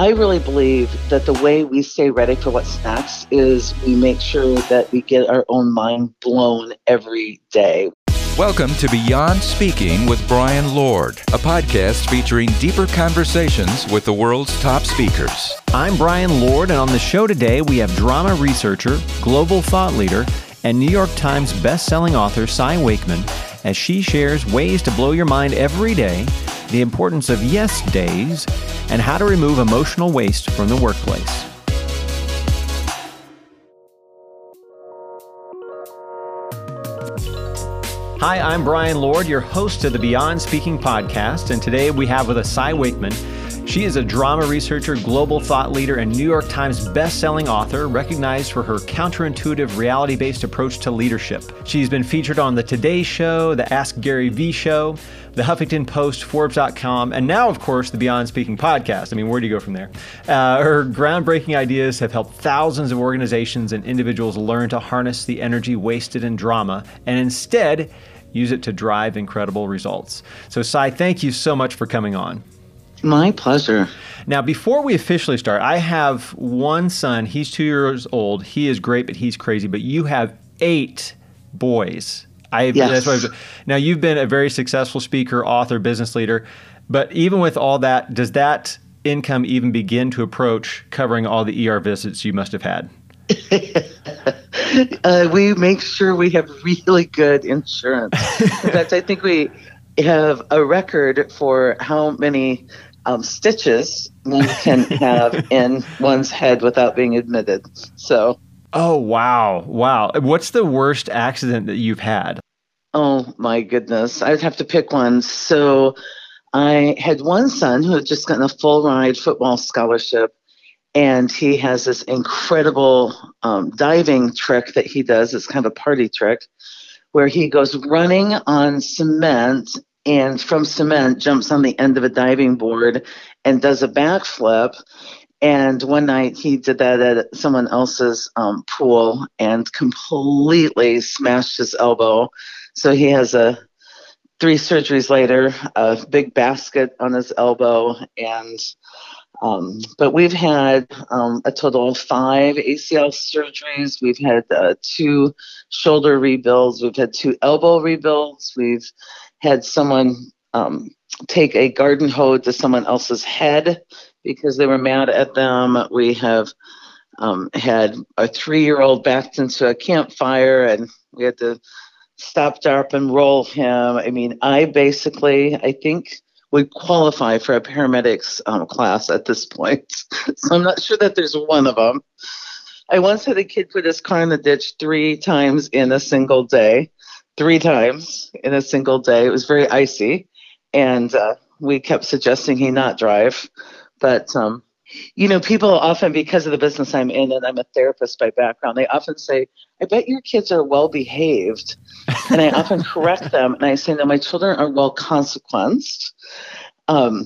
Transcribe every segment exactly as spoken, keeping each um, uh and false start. I really believe that the way we stay ready for what's next is we make sure that we get our own mind blown every day. Welcome to Beyond Speaking with Brian Lord, a podcast featuring deeper conversations with the world's top speakers. I'm Brian Lord, and on the show today, we have drama researcher, global thought leader, and New York Times bestselling author Cy Wakeman, as she shares ways to blow your mind every day, the importance of yes days, and how to remove emotional waste from the workplace. Hi, I'm Brian Lord, your host of the Beyond Speaking podcast, and today we have with us Cy Wakeman. She is a drama researcher, global thought leader, and New York Times bestselling author, recognized for her counterintuitive, reality-based approach to leadership. She's been featured on the Today Show, the Ask Gary Vee Show, the Huffington Post, Forbes dot com, and now, of course, the Beyond Speaking podcast. I mean, where do you go from there? Uh, her groundbreaking ideas have helped thousands of organizations and individuals learn to harness the energy wasted in drama, and instead use it to drive incredible results. So, Cy, thank you so much for coming on. My pleasure. Now, before we officially start, I have one son. He's two years old. He is great, but he's crazy. But you have eight boys. I've, yes. That's what I was, now, you've been a very successful speaker, author, business leader. But even with all that, does that income even begin to approach covering all the E R visits you must have had? uh, we make sure we have really good insurance. In fact, I think we have a record for how many Um, stitches one can have in one's head without being admitted. So. Oh, wow. Wow. What's the worst accident that you've had? Oh, my goodness. I'd have to pick one. So I had one son who had just gotten a full ride football scholarship, and he has this incredible um, diving trick that he does. It's kind of a party trick where he goes running on cement and from cement jumps on the end of a diving board and does a backflip. And one night he did that at someone else's um, pool and completely smashed his elbow. So he has a three surgeries later, a big basket on his elbow. And um, but we've had um, a total of five A C L surgeries. We've had uh, two shoulder rebuilds. We've had two elbow rebuilds. We've had someone um, take a garden hose to someone else's head because they were mad at them. We have um, had a three-year-old backed into a campfire, and we had to stop, drop, and roll him. I mean, I basically, I think, would qualify for a paramedics um, class at this point. So I'm not sure that there's one of them. I once had a kid put his car in the ditch three times in a single day. Three times in a single day. It was very icy, and uh, we kept suggesting he not drive. But, um, you know, people often, because of the business I'm in, and I'm a therapist by background, they often say, I bet your kids are well-behaved. And I often correct them, and I say, no, my children are well-consequenced, um,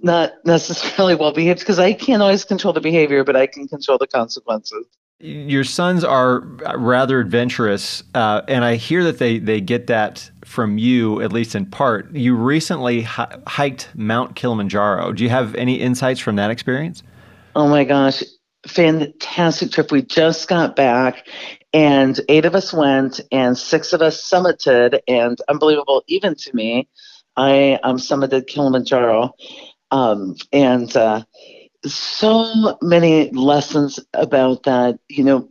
not necessarily well-behaved, because I can't always control the behavior, but I can control the consequences. Your sons are rather adventurous, uh, and I hear that they, they get that from you, at least in part. You recently h- hiked Mount Kilimanjaro. Do you have any insights from that experience? Oh, my gosh. Fantastic trip. We just got back, and eight of us went, and six of us summited, and unbelievable even to me, I um, summited Kilimanjaro, um, and uh so many lessons about that. You know,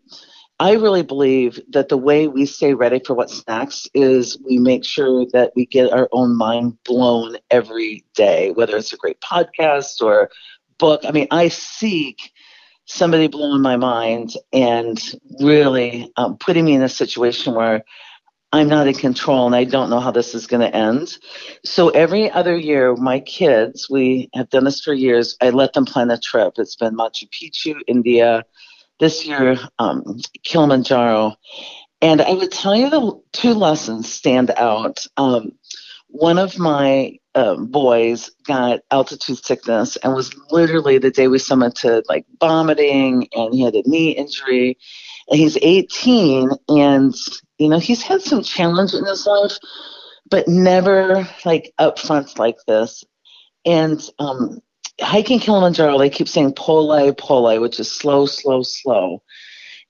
I really believe that the way we stay ready for what's next is we make sure that we get our own mind blown every day, whether it's a great podcast or book. I mean, I seek somebody blowing my mind and really um, putting me in a situation where I'm not in control and I don't know how this is going to end. So every other year, my kids, we have done this for years, I let them plan a trip. It's been Machu Picchu, India, this year, um, Kilimanjaro. And I would tell you the two lessons stand out. Um, one of my uh, boys got altitude sickness and was literally the day we summited, like vomiting, and he had a knee injury. And he's eighteen, and you know, he's had some challenge in his life, but never like up front like this. And um, hiking Kilimanjaro, they keep saying pole, pole, which is slow, slow, slow.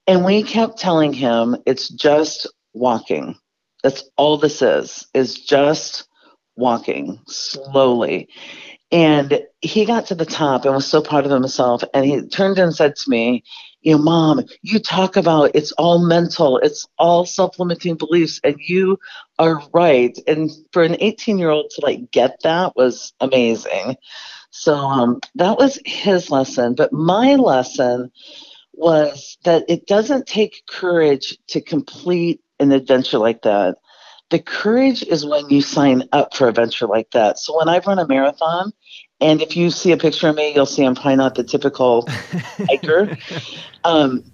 And we kept telling him, it's just walking. That's all this is, is just walking slowly. And he got to the top and was so proud of himself. And he turned and said to me, you know, Mom, you talk about it's all mental, it's all self-limiting beliefs, and you are right. And for an eighteen-year-old to, like, get that was amazing. So um, that was his lesson. But my lesson was that it doesn't take courage to complete an adventure like that. The courage is when you sign up for a venture like that. So when I run a marathon, and if you see a picture of me, you'll see I'm probably not the typical hiker, um,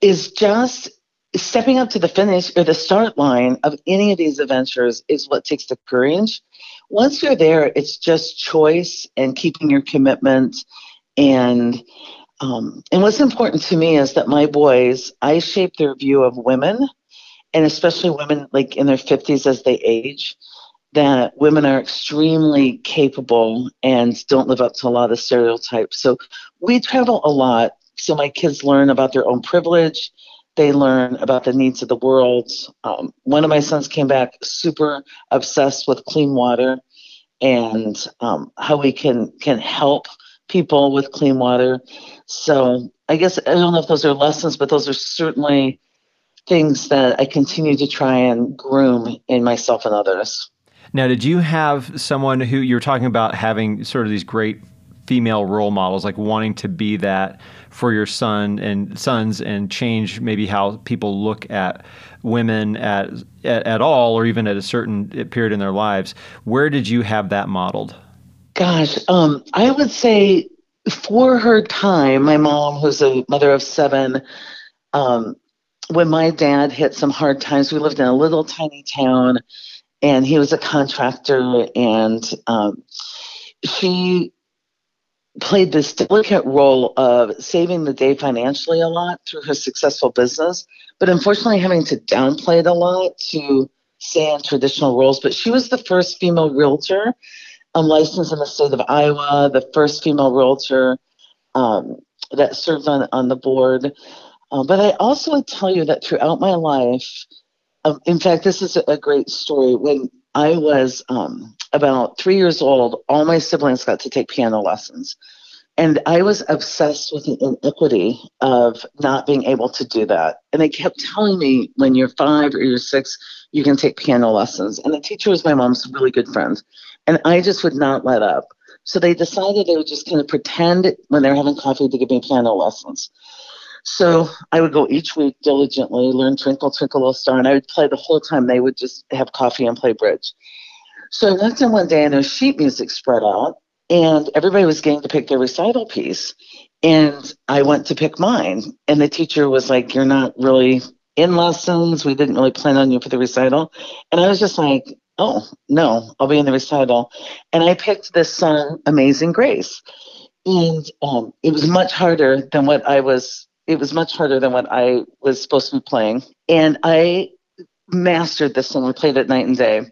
is just stepping up to the finish or the start line of any of these adventures is what takes the courage. Once you're there, it's just choice and keeping your commitment. And um, and what's important to me is that my boys, I shape their view of women, and especially women like in their fifties as they age, that women are extremely capable and don't live up to a lot of stereotypes. So we travel a lot. So my kids learn about their own privilege. They learn about the needs of the world. Um, one of my sons came back super obsessed with clean water and um, how we can, can help people with clean water. So I guess I don't know if those are lessons, but those are certainly things that I continue to try and groom in myself and others. Now, did you have someone who you were talking about having sort of these great female role models, like wanting to be that for your son and sons and change maybe how people look at women at, at, at all, or even at a certain period in their lives? Where did you have that modeled? Gosh, um, I would say for her time, my mom, who's a mother of seven, um, when my dad hit some hard times, we lived in a little tiny town, and he was a contractor, and um, she played this delicate role of saving the day financially a lot through her successful business, but unfortunately having to downplay it a lot to stay in traditional roles. But she was the first female realtor um, licensed in the state of Iowa, the first female realtor um, that served on, on the board. Uh, but I also would tell you that throughout my life, um, in fact, this is a great story. When I was um, about three years old, all my siblings got to take piano lessons. And I was obsessed with the inequity of not being able to do that. And they kept telling me, when you're five or you're six, you can take piano lessons. And the teacher was my mom's really good friend. And I just would not let up. So they decided they would just kind of pretend when they were having coffee to give me piano lessons. So I would go each week diligently, learn Twinkle, Twinkle, Little Star, and I would play the whole time. They would just have coffee and play bridge. So I walked in one day, and there was sheet music spread out, and everybody was getting to pick their recital piece. And I went to pick mine, and the teacher was like, you're not really in lessons. We didn't really plan on you for the recital. And I was just like, oh, no, I'll be in the recital. And I picked this song, Amazing Grace. And um, it was much harder than what I was It was much harder than what I was supposed to be playing. And I mastered this song. We played it night and day.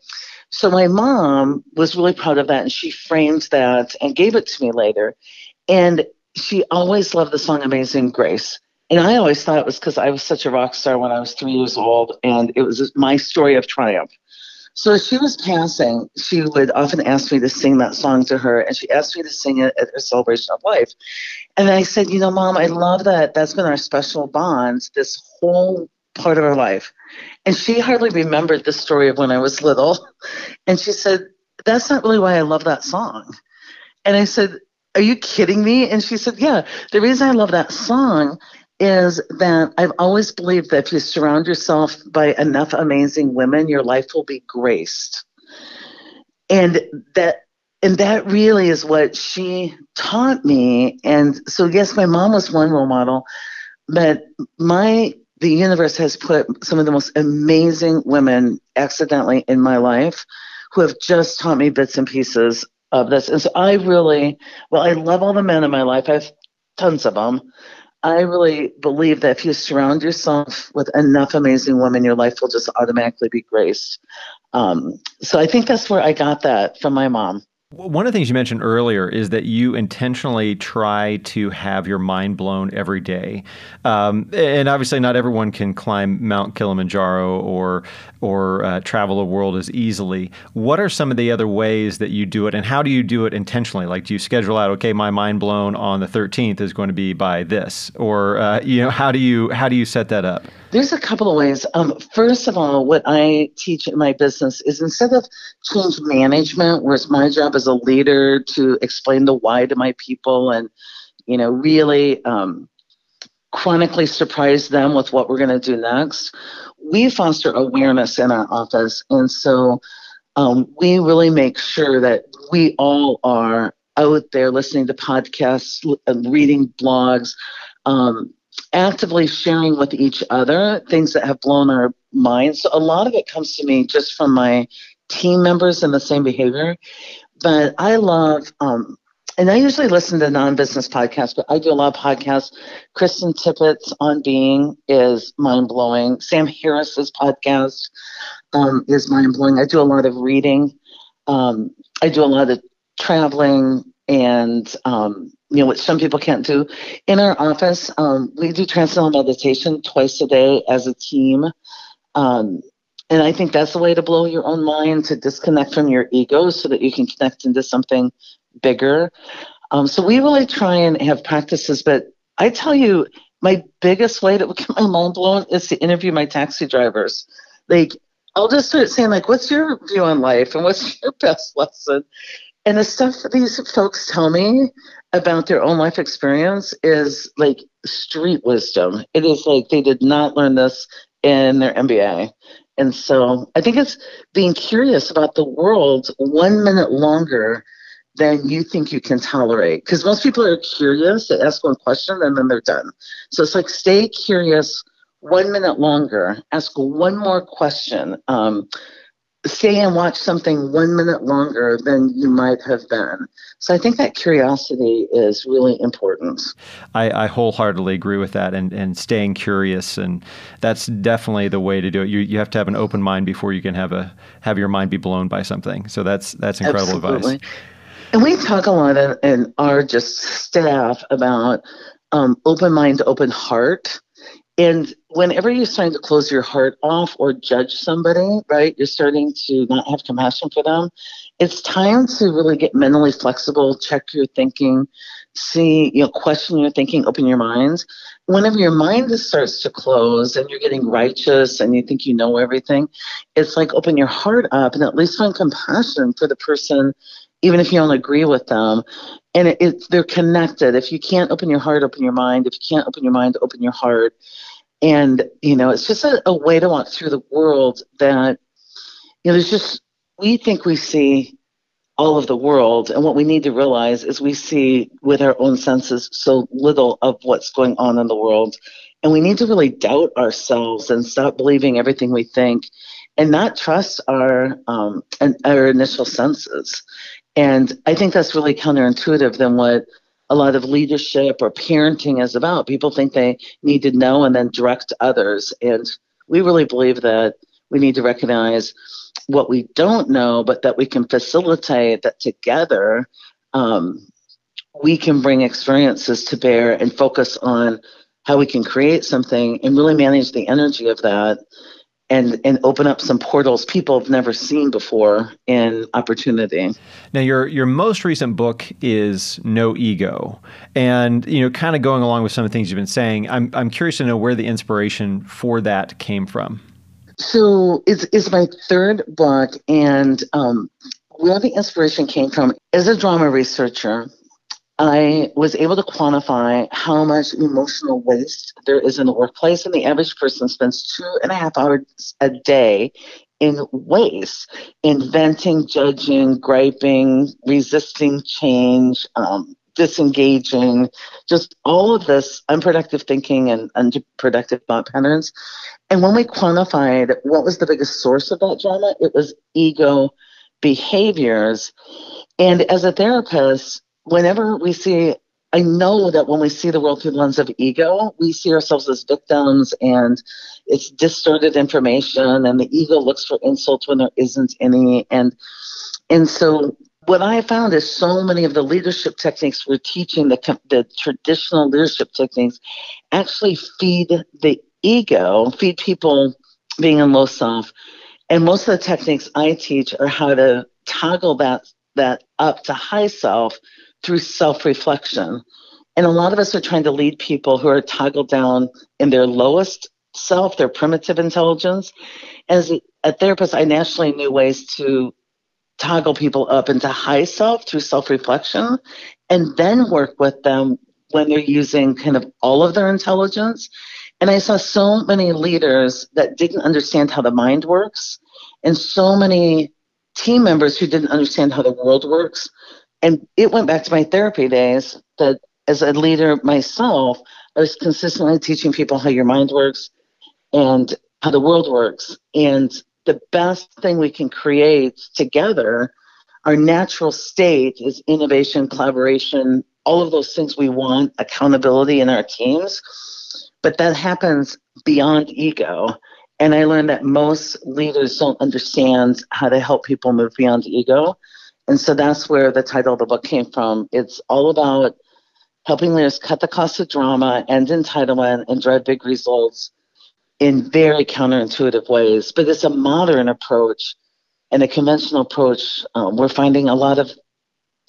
So my mom was really proud of that, and she framed that and gave it to me later. And she always loved the song Amazing Grace. And I always thought it was because I was such a rock star when I was three years old, and it was my story of triumph. So as she was passing, she would often ask me to sing that song to her, and she asked me to sing it at her celebration of life. And I said, you know, Mom, I love that. That's been our special bond this whole part of our life. And she hardly remembered the story of when I was little. And she said, that's not really why I love that song. And I said, are you kidding me? And she said, yeah, the reason I love that song is that I've always believed that if you surround yourself by enough amazing women, your life will be graced. And that and that really is what she taught me. And so, yes, my mom was one role model, but my the universe has put some of the most amazing women accidentally in my life who have just taught me bits and pieces of this. And so I really, well, I love all the men in my life. I have tons of them. I really believe that if you surround yourself with enough amazing women, your life will just automatically be graced. Um, so I think that's where I got that from my mom. One of the things you mentioned earlier is that you intentionally try to have your mind blown every day. Um, and obviously not everyone can climb Mount Kilimanjaro or or uh, travel the world as easily. What are some of the other ways that you do it, and how do you do it intentionally? Like, do you schedule out, okay, my mind blown on the thirteenth is going to be by this? Or, uh, you know, how do you, how do you set that up? There's a couple of ways. Um, first of all, what I teach in my business is instead of change management, where it's my job as a leader to explain the why to my people and, you know, really um, chronically surprise them with what we're going to do next, we foster awareness in our office. And so um, we really make sure that we all are out there listening to podcasts, reading blogs, um, actively sharing with each other things that have blown our minds. So a lot of it comes to me just from my team members and the same behavior. But I love, um, and I usually listen to non-business podcasts, but I do a lot of podcasts. Kristen Tippett's On Being is mind-blowing. Sam Harris's podcast um, is mind-blowing. I do a lot of reading. Um, I do a lot of traveling and, um, you know, which some people can't do. In our office, um, we do transcendental meditation twice a day as a team. Um, And I think that's the way to blow your own mind, to disconnect from your ego so that you can connect into something bigger. Um, so we really try and have practices. But I tell you, my biggest way to get my mind blown is to interview my taxi drivers. Like, I'll just start saying, like, what's your view on life and what's your best lesson? And the stuff that these folks tell me about their own life experience is like street wisdom. It is like they did not learn this in their M B A. And so I think it's being curious about the world one minute longer than you think you can tolerate. Because most people are curious, they ask one question, and then they're done. So it's like, stay curious one minute longer, ask one more question, um, stay and watch something one minute longer than you might have been. So I think that curiosity is really important. I, I wholeheartedly agree with that, and, and staying curious, and that's definitely the way to do it. You you have to have an open mind before you can have a have your mind be blown by something. So that's that's incredible Absolutely. Advice. And we talk a lot in, in our just staff about um, open mind, open heart. And whenever you're starting to close your heart off or judge somebody, right, you're starting to not have compassion for them. It's time to really get mentally flexible, check your thinking, see, you know, question your thinking, open your mind. Whenever your mind starts to close and you're getting righteous and you think you know everything, it's like open your heart up and at least find compassion for the person, even if you don't agree with them. And it, it, they're connected. If you can't open your heart, open your mind. If you can't open your mind, open your heart. And, you know, it's just a, a way to walk through the world that, you know, there's just, we think we see all of the world. And what we need to realize is we see with our own senses so little of what's going on in the world. And we need to really doubt ourselves and stop believing everything we think and not trust our, um, and our initial senses. And I think that's really counterintuitive than what a lot of leadership or parenting is about. People think they need to know and then direct others. And we really believe that we need to recognize what we don't know, but that we can facilitate that together. Um, we can bring experiences to bear and focus on how we can create something and really manage the energy of that and and open up some portals people have never seen before in opportunity. Now, your your most recent book is No Ego. And, you know, kind of going along with some of the things you've been saying, I'm I'm curious to know where the inspiration for that came from. So it's, it's my third book, and um, where the inspiration came from, as a drama researcher, I was able to quantify how much emotional waste there is in the workplace, and the average person spends two and a half hours a day in waste, in venting, judging, griping, resisting change, um, disengaging, just all of this unproductive thinking and unproductive thought patterns. And when we quantified what was the biggest source of that drama, it was ego behaviors. And as a therapist, whenever we see, I know that when we see the world through the lens of ego, we see ourselves as victims, and it's distorted information, and the ego looks for insults when there isn't any. And and so what I found is so many of the leadership techniques we're teaching, the, the traditional leadership techniques, actually feed the ego, feed people being in low self. And most of the techniques I teach are how to toggle that that up to high self through self-reflection. And a lot of us are trying to lead people who are toggled down in their lowest self, their primitive intelligence. As a therapist, I naturally knew ways to toggle people up into high self through self-reflection, and then work with them when they're using kind of all of their intelligence. And I saw so many leaders that didn't understand how the mind works, and so many team members who didn't understand how the world works. And it went back to my therapy days that as a leader myself, I was consistently teaching people how your mind works and how the world works. And the best thing we can create together, our natural state, is innovation, collaboration, all of those things we want, accountability in our teams. But that happens beyond ego. And I learned that most leaders don't understand how to help people move beyond ego. And so that's where the title of the book came from. It's all about helping leaders cut the cost of drama, end entitlement, and drive big results in very counterintuitive ways. But it's a modern approach, and a conventional approach. Um, we're finding a lot of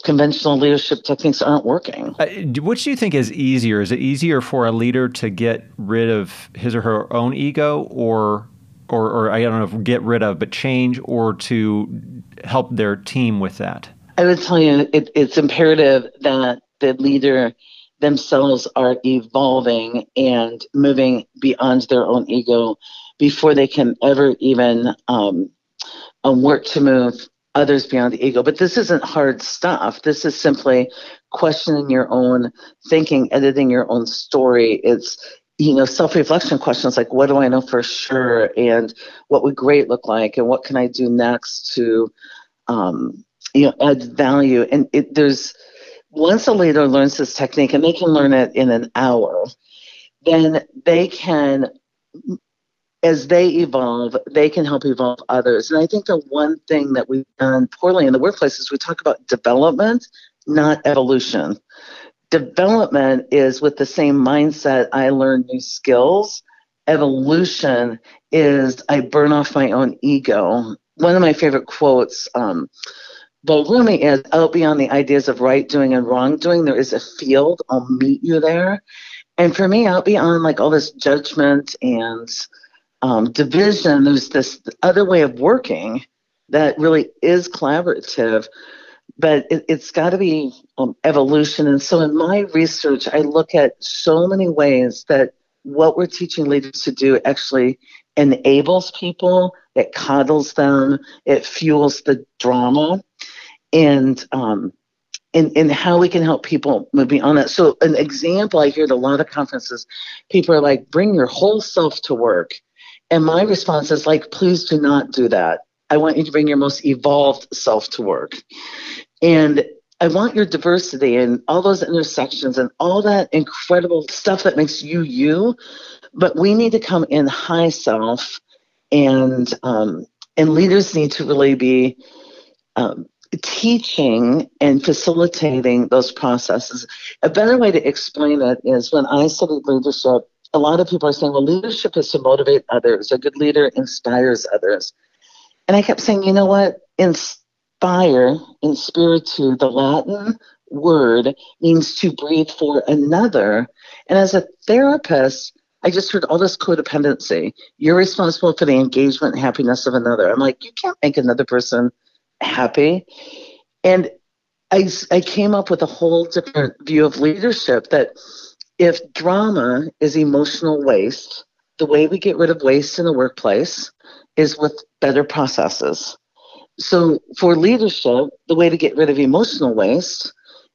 conventional leadership techniques aren't working. Uh, which do you think is easier? Is it easier for a leader to get rid of his or her own ego, or, or, or I don't know if get rid of, but change, or to help their team with that? I would tell you it, it's imperative that the leader themselves are evolving and moving beyond their own ego before they can ever even um, work to move others beyond the ego. But this isn't hard stuff. This is simply questioning your own thinking, editing your own story. It's, you know, self-reflection questions like, what do I know for sure? And what would great look like? And what can I do next to, um, you know, add value? And it, there's, once a leader learns this technique, and they can learn it in an hour, then they can, as they evolve, they can help evolve others. And I think the one thing that we've done poorly in the workplace is we talk about development, not evolution. Development is with the same mindset, I learn new skills. Evolution is I burn off my own ego. One of my favorite quotes, um, But Rumi is, out beyond the ideas of right doing and wrong doing, there is a field, I'll meet you there. And for me, out beyond like all this judgment and um, division, there's this other way of working that really is collaborative, but it, it's got to be um, evolution. And so in my research, I look at so many ways that what we're teaching leaders to do actually enables people, it coddles them, it fuels the drama, and um, and, and how we can help people move beyond that. So an example I hear at a lot of conferences, people are like, bring your whole self to work. And my response is like, please do not do that. I want you to bring your most evolved self to work. And I want your diversity and all those intersections and all that incredible stuff that makes you you, but we need to come in high self, and um, and leaders need to really be um, teaching and facilitating those processes. A better way to explain it is when I studied leadership, a lot of people are saying, well, leadership is to motivate others. A good leader inspires others. And I kept saying, you know what? Instead, Inspire, inspiritu, the Latin word, means to breathe for another. And as a therapist, I just heard all this codependency. You're responsible for the engagement and happiness of another. I'm like, you can't make another person happy. And I, I came up with a whole different view of leadership, that if drama is emotional waste, the way we get rid of waste in the workplace is with better processes. So for leadership, the way to get rid of emotional waste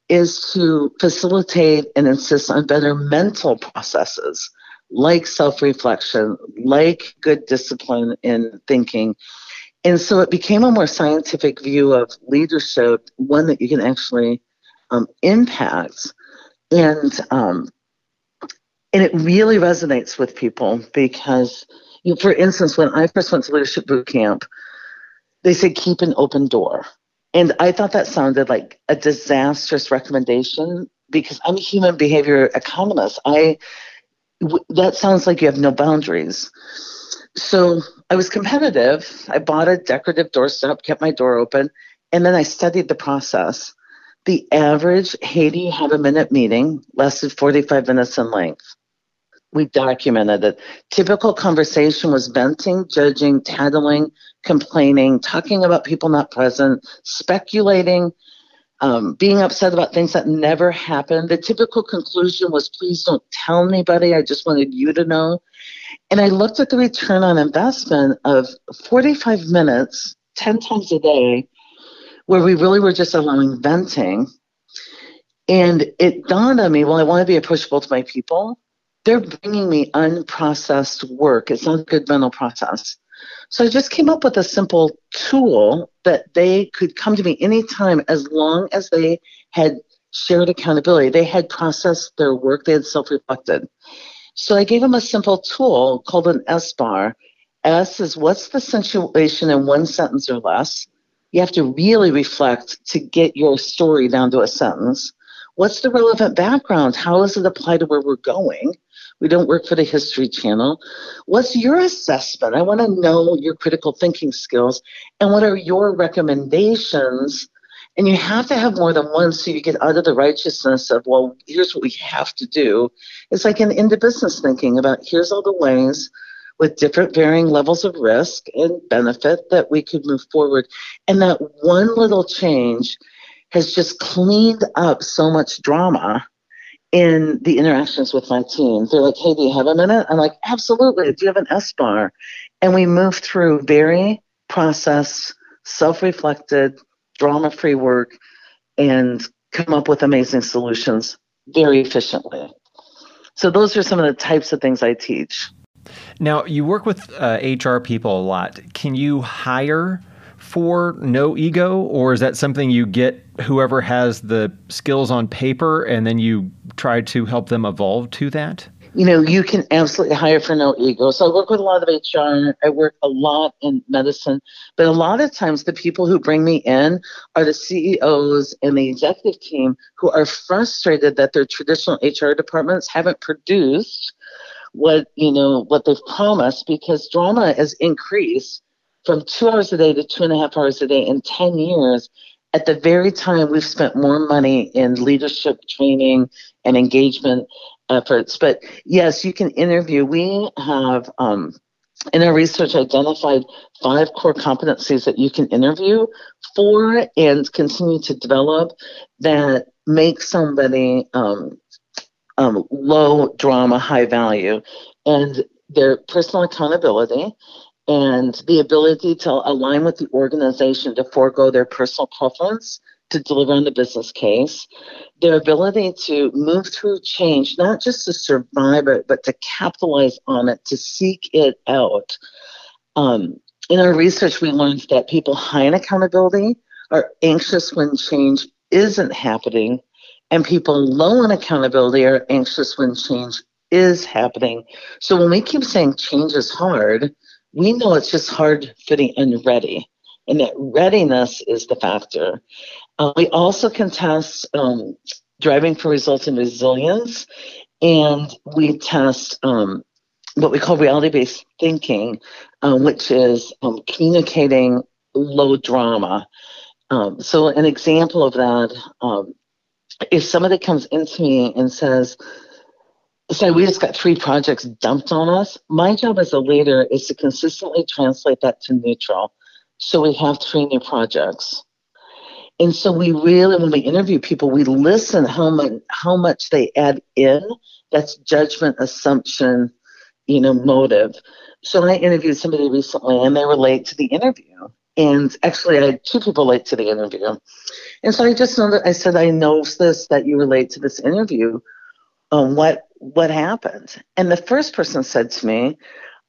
is to facilitate and insist on better mental processes, like self-reflection, like good discipline in thinking. And so it became a more scientific view of leadership, one that you can actually um, impact. And, um, and it really resonates with people because, you know, for instance, when I first went to leadership boot camp, they said, keep an open door. And I thought that sounded like a disastrous recommendation because I'm a human behavior economist. I, w- that sounds like you have no boundaries. So I was competitive. I bought a decorative doorstop, kept my door open, and then I studied the process. The average Haiti had a minute meeting, lasted forty-five minutes in length. We documented it. Typical conversation was venting, judging, tattling, complaining, talking about people not present, speculating, um, being upset about things that never happened. The typical conclusion was, please don't tell anybody. I just wanted you to know. And I looked at the return on investment of forty-five minutes, ten times a day, where we really were just allowing venting. And it dawned on me, well, I want to be approachable to my people. They're bringing me unprocessed work. It's not a good mental process. So I just came up with a simple tool that they could come to me anytime as long as they had shared accountability. They had processed their work. They had self-reflected. So I gave them a simple tool called an S-bar. S is what's the situation in one sentence or less. You have to really reflect to get your story down to a sentence. What's the relevant background? How does it apply to where we're going? We don't work for the History Channel. What's your assessment? I want to know your critical thinking skills. And what are your recommendations? And you have to have more than one so you get out of the righteousness of, well, here's what we have to do. It's like an into business thinking about here's all the ways with different varying levels of risk and benefit that we could move forward. And that one little change has just cleaned up so much drama in the interactions with my team. They're like, hey, do you have a minute? I'm like, absolutely. Do you have an S-bar? And we move through very processed, self-reflected, drama-free work and come up with amazing solutions very efficiently. So those are some of the types of things I teach. Now, you work with uh, H R people a lot. Can you hire for No Ego, or is that something you get whoever has the skills on paper and then you try to help them evolve to that? You know, you can absolutely hire for No Ego. So I work with a lot of H R. I work a lot in medicine, but a lot of times the people who bring me in are the C E Os and the executive team who are frustrated that their traditional H R departments haven't produced what, you know, what they've promised, because drama has increased from two hours a day to two and a half hours a day in ten years, at the very time we've spent more money in leadership training and engagement efforts. But yes, you can interview. We have, um, in our research, identified five core competencies that you can interview for and continue to develop that make somebody um, um, low drama, high value. And their personal accountability, and the ability to align with the organization to forego their personal preference to deliver on the business case, their ability to move through change, not just to survive it, but to capitalize on it, to seek it out. Um, in our research, we learned that people high in accountability are anxious when change isn't happening, and people low in accountability are anxious when change is happening. So when we keep saying change is hard, we know it's just hard for the unready, and that readiness is the factor. Uh, we also can test um, driving for results and resilience, and we test um, what we call reality-based thinking, uh, which is um, communicating low drama. Um, so an example of that, um, if somebody comes into me and says, so we just got three projects dumped on us. My job as a leader is to consistently translate that to neutral. So we have three new projects. And so we really, when we interview people, we listen how much, how much they add in. That's judgment, assumption, you know, motive. So I interviewed somebody recently and they were late to the interview. And actually, I had two people late to the interview. And so I just know that I said, I noticed this, that you were late to this interview. Um, what what happened? And the first person said to me,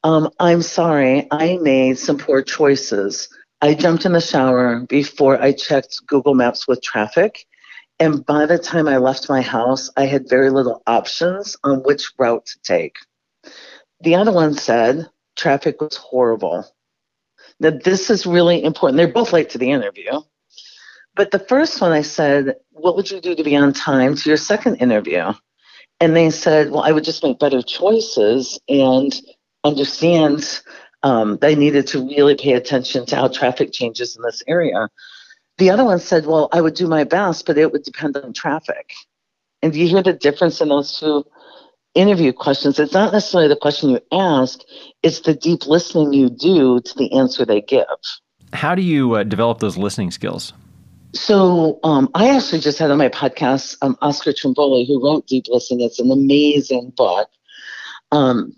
um, I'm sorry, I made some poor choices. I jumped in the shower before I checked Google Maps with traffic. And by the time I left my house, I had very little options on which route to take. The other one said, traffic was horrible. Now, this is really important. They're both late to the interview. But the first one I said, what would you do to be on time to your second interview? And they said, well, I would just make better choices and understand um, they needed to really pay attention to how traffic changes in this area. The other one said, well, I would do my best, but it would depend on traffic. And do you hear the difference in those two interview questions? It's not necessarily the question you ask, it's the deep listening you do to the answer they give. How do you uh, develop those listening skills? So um, I actually just had on my podcast um, Oscar Trimboli, who wrote Deep Listen. It's an amazing book. Um,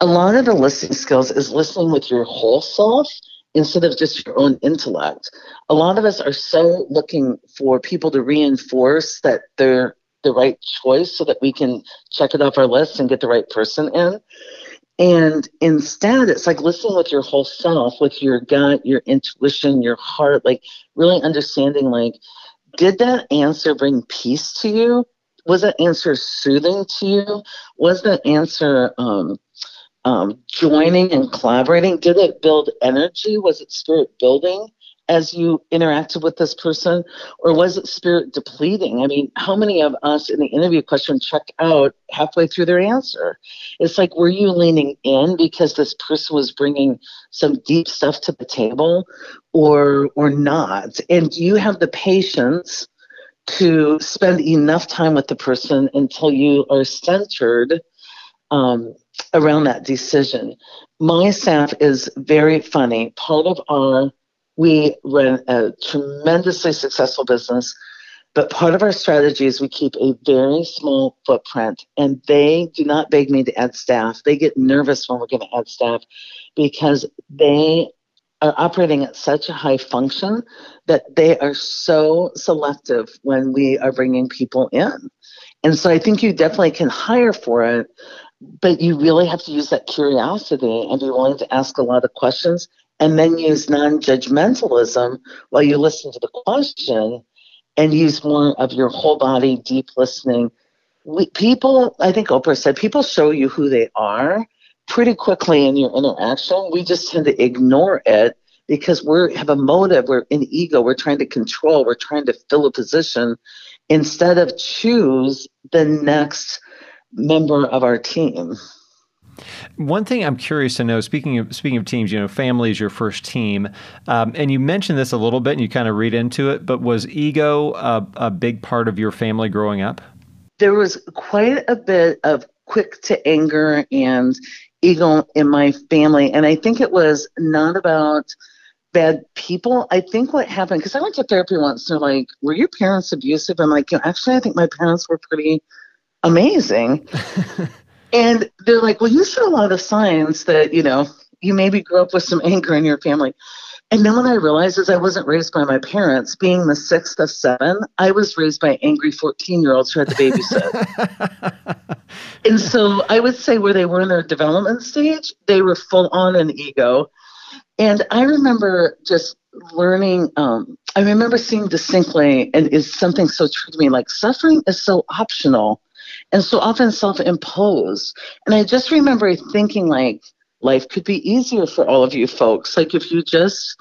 a lot of the listening skills is listening with your whole self instead of just your own intellect. A lot of us are so looking for people to reinforce that they're the right choice so that we can check it off our list and get the right person in. And instead, it's like listening with your whole self, with your gut, your intuition, your heart, like really understanding, like, did that answer bring peace to you? Was that answer soothing to you? Was that answer um, um, joining and collaborating? Did it build energy? Was it spirit building as you interacted with this person? Or was it spirit depleting? I mean, how many of us in the interview question check out halfway through their answer? It's like, were you leaning in because this person was bringing some deep stuff to the table or or not? And do you have the patience to spend enough time with the person until you are centered um, around that decision? My staff is very funny. Part of our We run a tremendously successful business, but part of our strategy is we keep a very small footprint, and they do not beg me to add staff. They get nervous when we're going to add staff because they are operating at such a high function that they are so selective when we are bringing people in. And so I think you definitely can hire for it, but you really have to use that curiosity and be willing to ask a lot of questions. And then use non-judgmentalism while you listen to the question and use more of your whole body, deep listening. We, people, I think Oprah said, people show you who they are pretty quickly in your interaction. We just tend to ignore it because we have a motive. We're in ego. We're trying to control. We're trying to fill a position instead of choose the next member of our team. One thing I'm curious to know, speaking of speaking of teams, you know, family is your first team, um, and you mentioned this a little bit, and you kind of read into it. But was ego a, a big part of your family growing up? There was quite a bit of quick to anger and ego in my family, and I think it was not about bad people. I think what happened, because I went to therapy once, and they're like, "Were your parents abusive?" I'm like, "You know, actually, I think my parents were pretty amazing." And they're like, well, you show a lot of signs that, you know, you maybe grew up with some anger in your family. And then when I realized is I wasn't raised by my parents, being the sixth of seven, I was raised by angry fourteen-year-olds who had to babysit. And so I would say where they were in their development stage, they were full on in ego. And I remember just learning, um, I remember seeing distinctly, and it's something so true to me, like suffering is so optional. And so often self-imposed. And I just remember thinking, like, life could be easier for all of you folks. Like, if you just,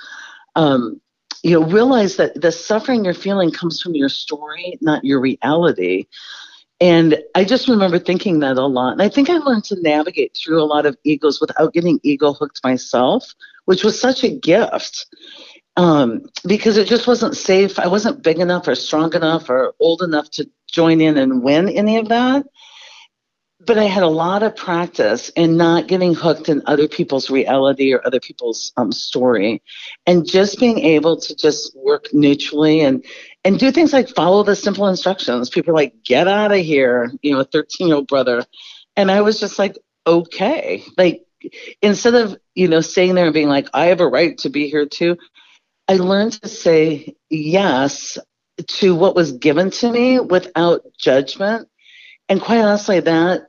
um, you know, realize that the suffering you're feeling comes from your story, not your reality. And I just remember thinking that a lot. And I think I learned to navigate through a lot of egos without getting ego hooked myself, which was such a gift. Um, because it just wasn't safe. I wasn't big enough or strong enough or old enough to join in and win any of that. But I had a lot of practice in not getting hooked in other people's reality or other people's um, story, and just being able to just work neutrally and, and do things like follow the simple instructions. People are like, get out of here, you know, a thirteen-year-old brother. And I was just like, okay. Like, instead of, you know, staying there and being like, I have a right to be here too, I learned to say yes to what was given to me without judgment. And quite honestly, that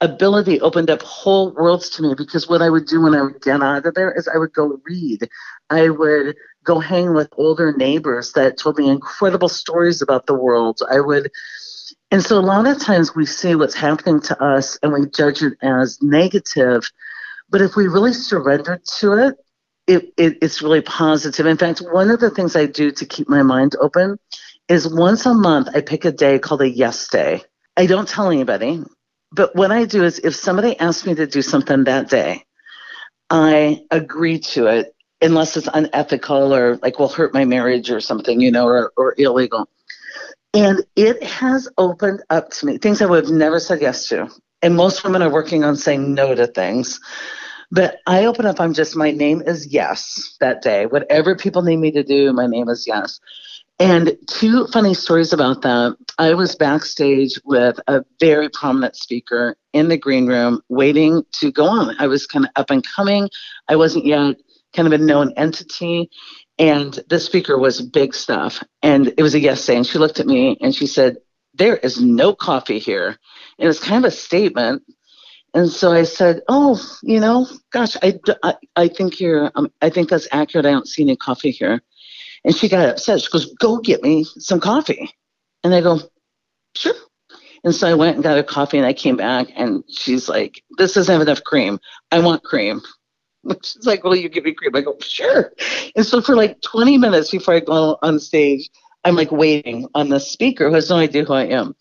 ability opened up whole worlds to me, because what I would do when I would get out of there is I would go read. I would go hang with older neighbors that told me incredible stories about the world. I would, and so a lot of times we see what's happening to us and we judge it as negative, but if we really surrendered to it, it, it, it's really positive. In fact, one of the things I do to keep my mind open is once a month I pick a day called a yes day. I don't tell anybody, but what I do is if somebody asks me to do something that day, I agree to it unless it's unethical or like will hurt my marriage or something, you know, or, or illegal. And it has opened up to me things I would have never said yes to. And most women are working on saying no to things. But I open up, I'm just, my name is yes that day. Whatever people need me to do, my name is yes. And two funny stories about that. I was backstage with a very prominent speaker in the green room waiting to go on. I was kind of up and coming. I wasn't yet kind of a known entity. And the speaker was big stuff. And it was a yes day. And she looked at me and she said, there is no coffee here. And it was kind of a statement. And so I said, oh, you know, gosh, I, I, I think you're, um, I think that's accurate. I don't see any coffee here. And she got upset. She goes, go get me some coffee. And I go, sure. And so I went and got a coffee and I came back and she's like, this doesn't have enough cream. I want cream. She's like, will you give me cream? I go, sure. And so for like twenty minutes before I go on stage, I'm like waiting on the speaker who has no idea who I am.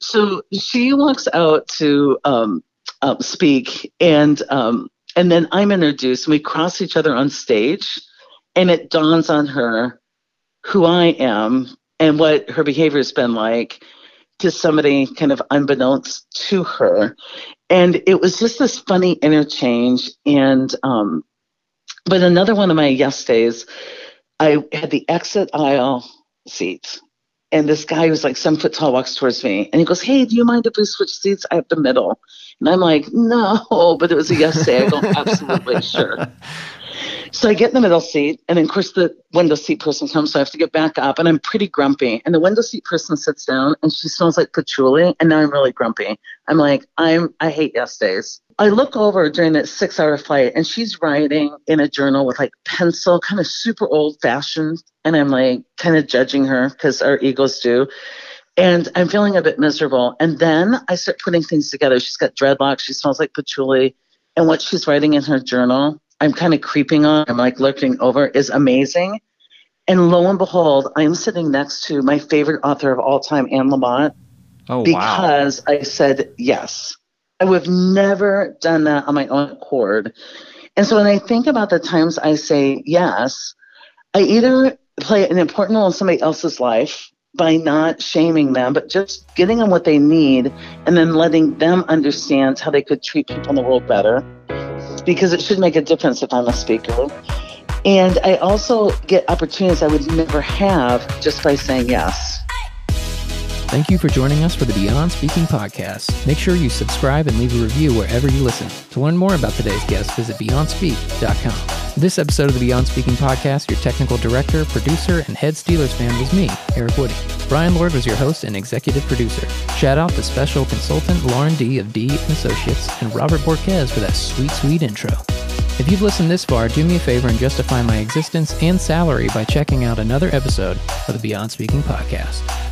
So she walks out to um, uh, speak, and um, and then I'm introduced and we cross each other on stage, and it dawns on her who I am and what her behavior has been like to somebody kind of unbeknownst to her. And it was just this funny interchange. And um, but another one of my yes days, I had the exit aisle seat, and this guy who's like seven foot tall walks towards me and he goes, hey, do you mind if we switch seats? I have the middle. And I'm like, no, but it was a yes day. I go, absolutely, sure. So I get in the middle seat, and then of course the window seat person comes, so I have to get back up, and I'm pretty grumpy. And the window seat person sits down, and she smells like patchouli, and now I'm really grumpy. I'm like, I'm I hate yes days. I look over during that six-hour flight, and she's writing in a journal with like pencil, kind of super old-fashioned, and I'm like kind of judging her because our egos do. And I'm feeling a bit miserable. And then I start putting things together. She's got dreadlocks. She smells like patchouli, and what she's writing in her journal, I'm kind of creeping on, I'm like lurking over, is amazing. And lo and behold, I'm sitting next to my favorite author of all time, Anne Lamott, oh, because wow. I said yes. I would have never done that on my own accord. And so when I think about the times I say yes, I either play an important role in somebody else's life by not shaming them, but just getting them what they need and then letting them understand how they could treat people in the world better, because it should make a difference if I'm a speaker. And I also get opportunities I would never have just by saying yes. Thank you for joining us for the Beyond Speaking podcast. Make sure you subscribe and leave a review wherever you listen. To learn more about today's guest, visit beyond speak dot com. This episode of the Beyond Speaking podcast, your technical director, producer, and head Steelers fan was me, Eric Woody. Brian Lord was your host and executive producer. Shout out to special consultant Lauren D. of D and Associates and Robert Borquez for that sweet, sweet intro. If you've listened this far, do me a favor and justify my existence and salary by checking out another episode of the Beyond Speaking podcast.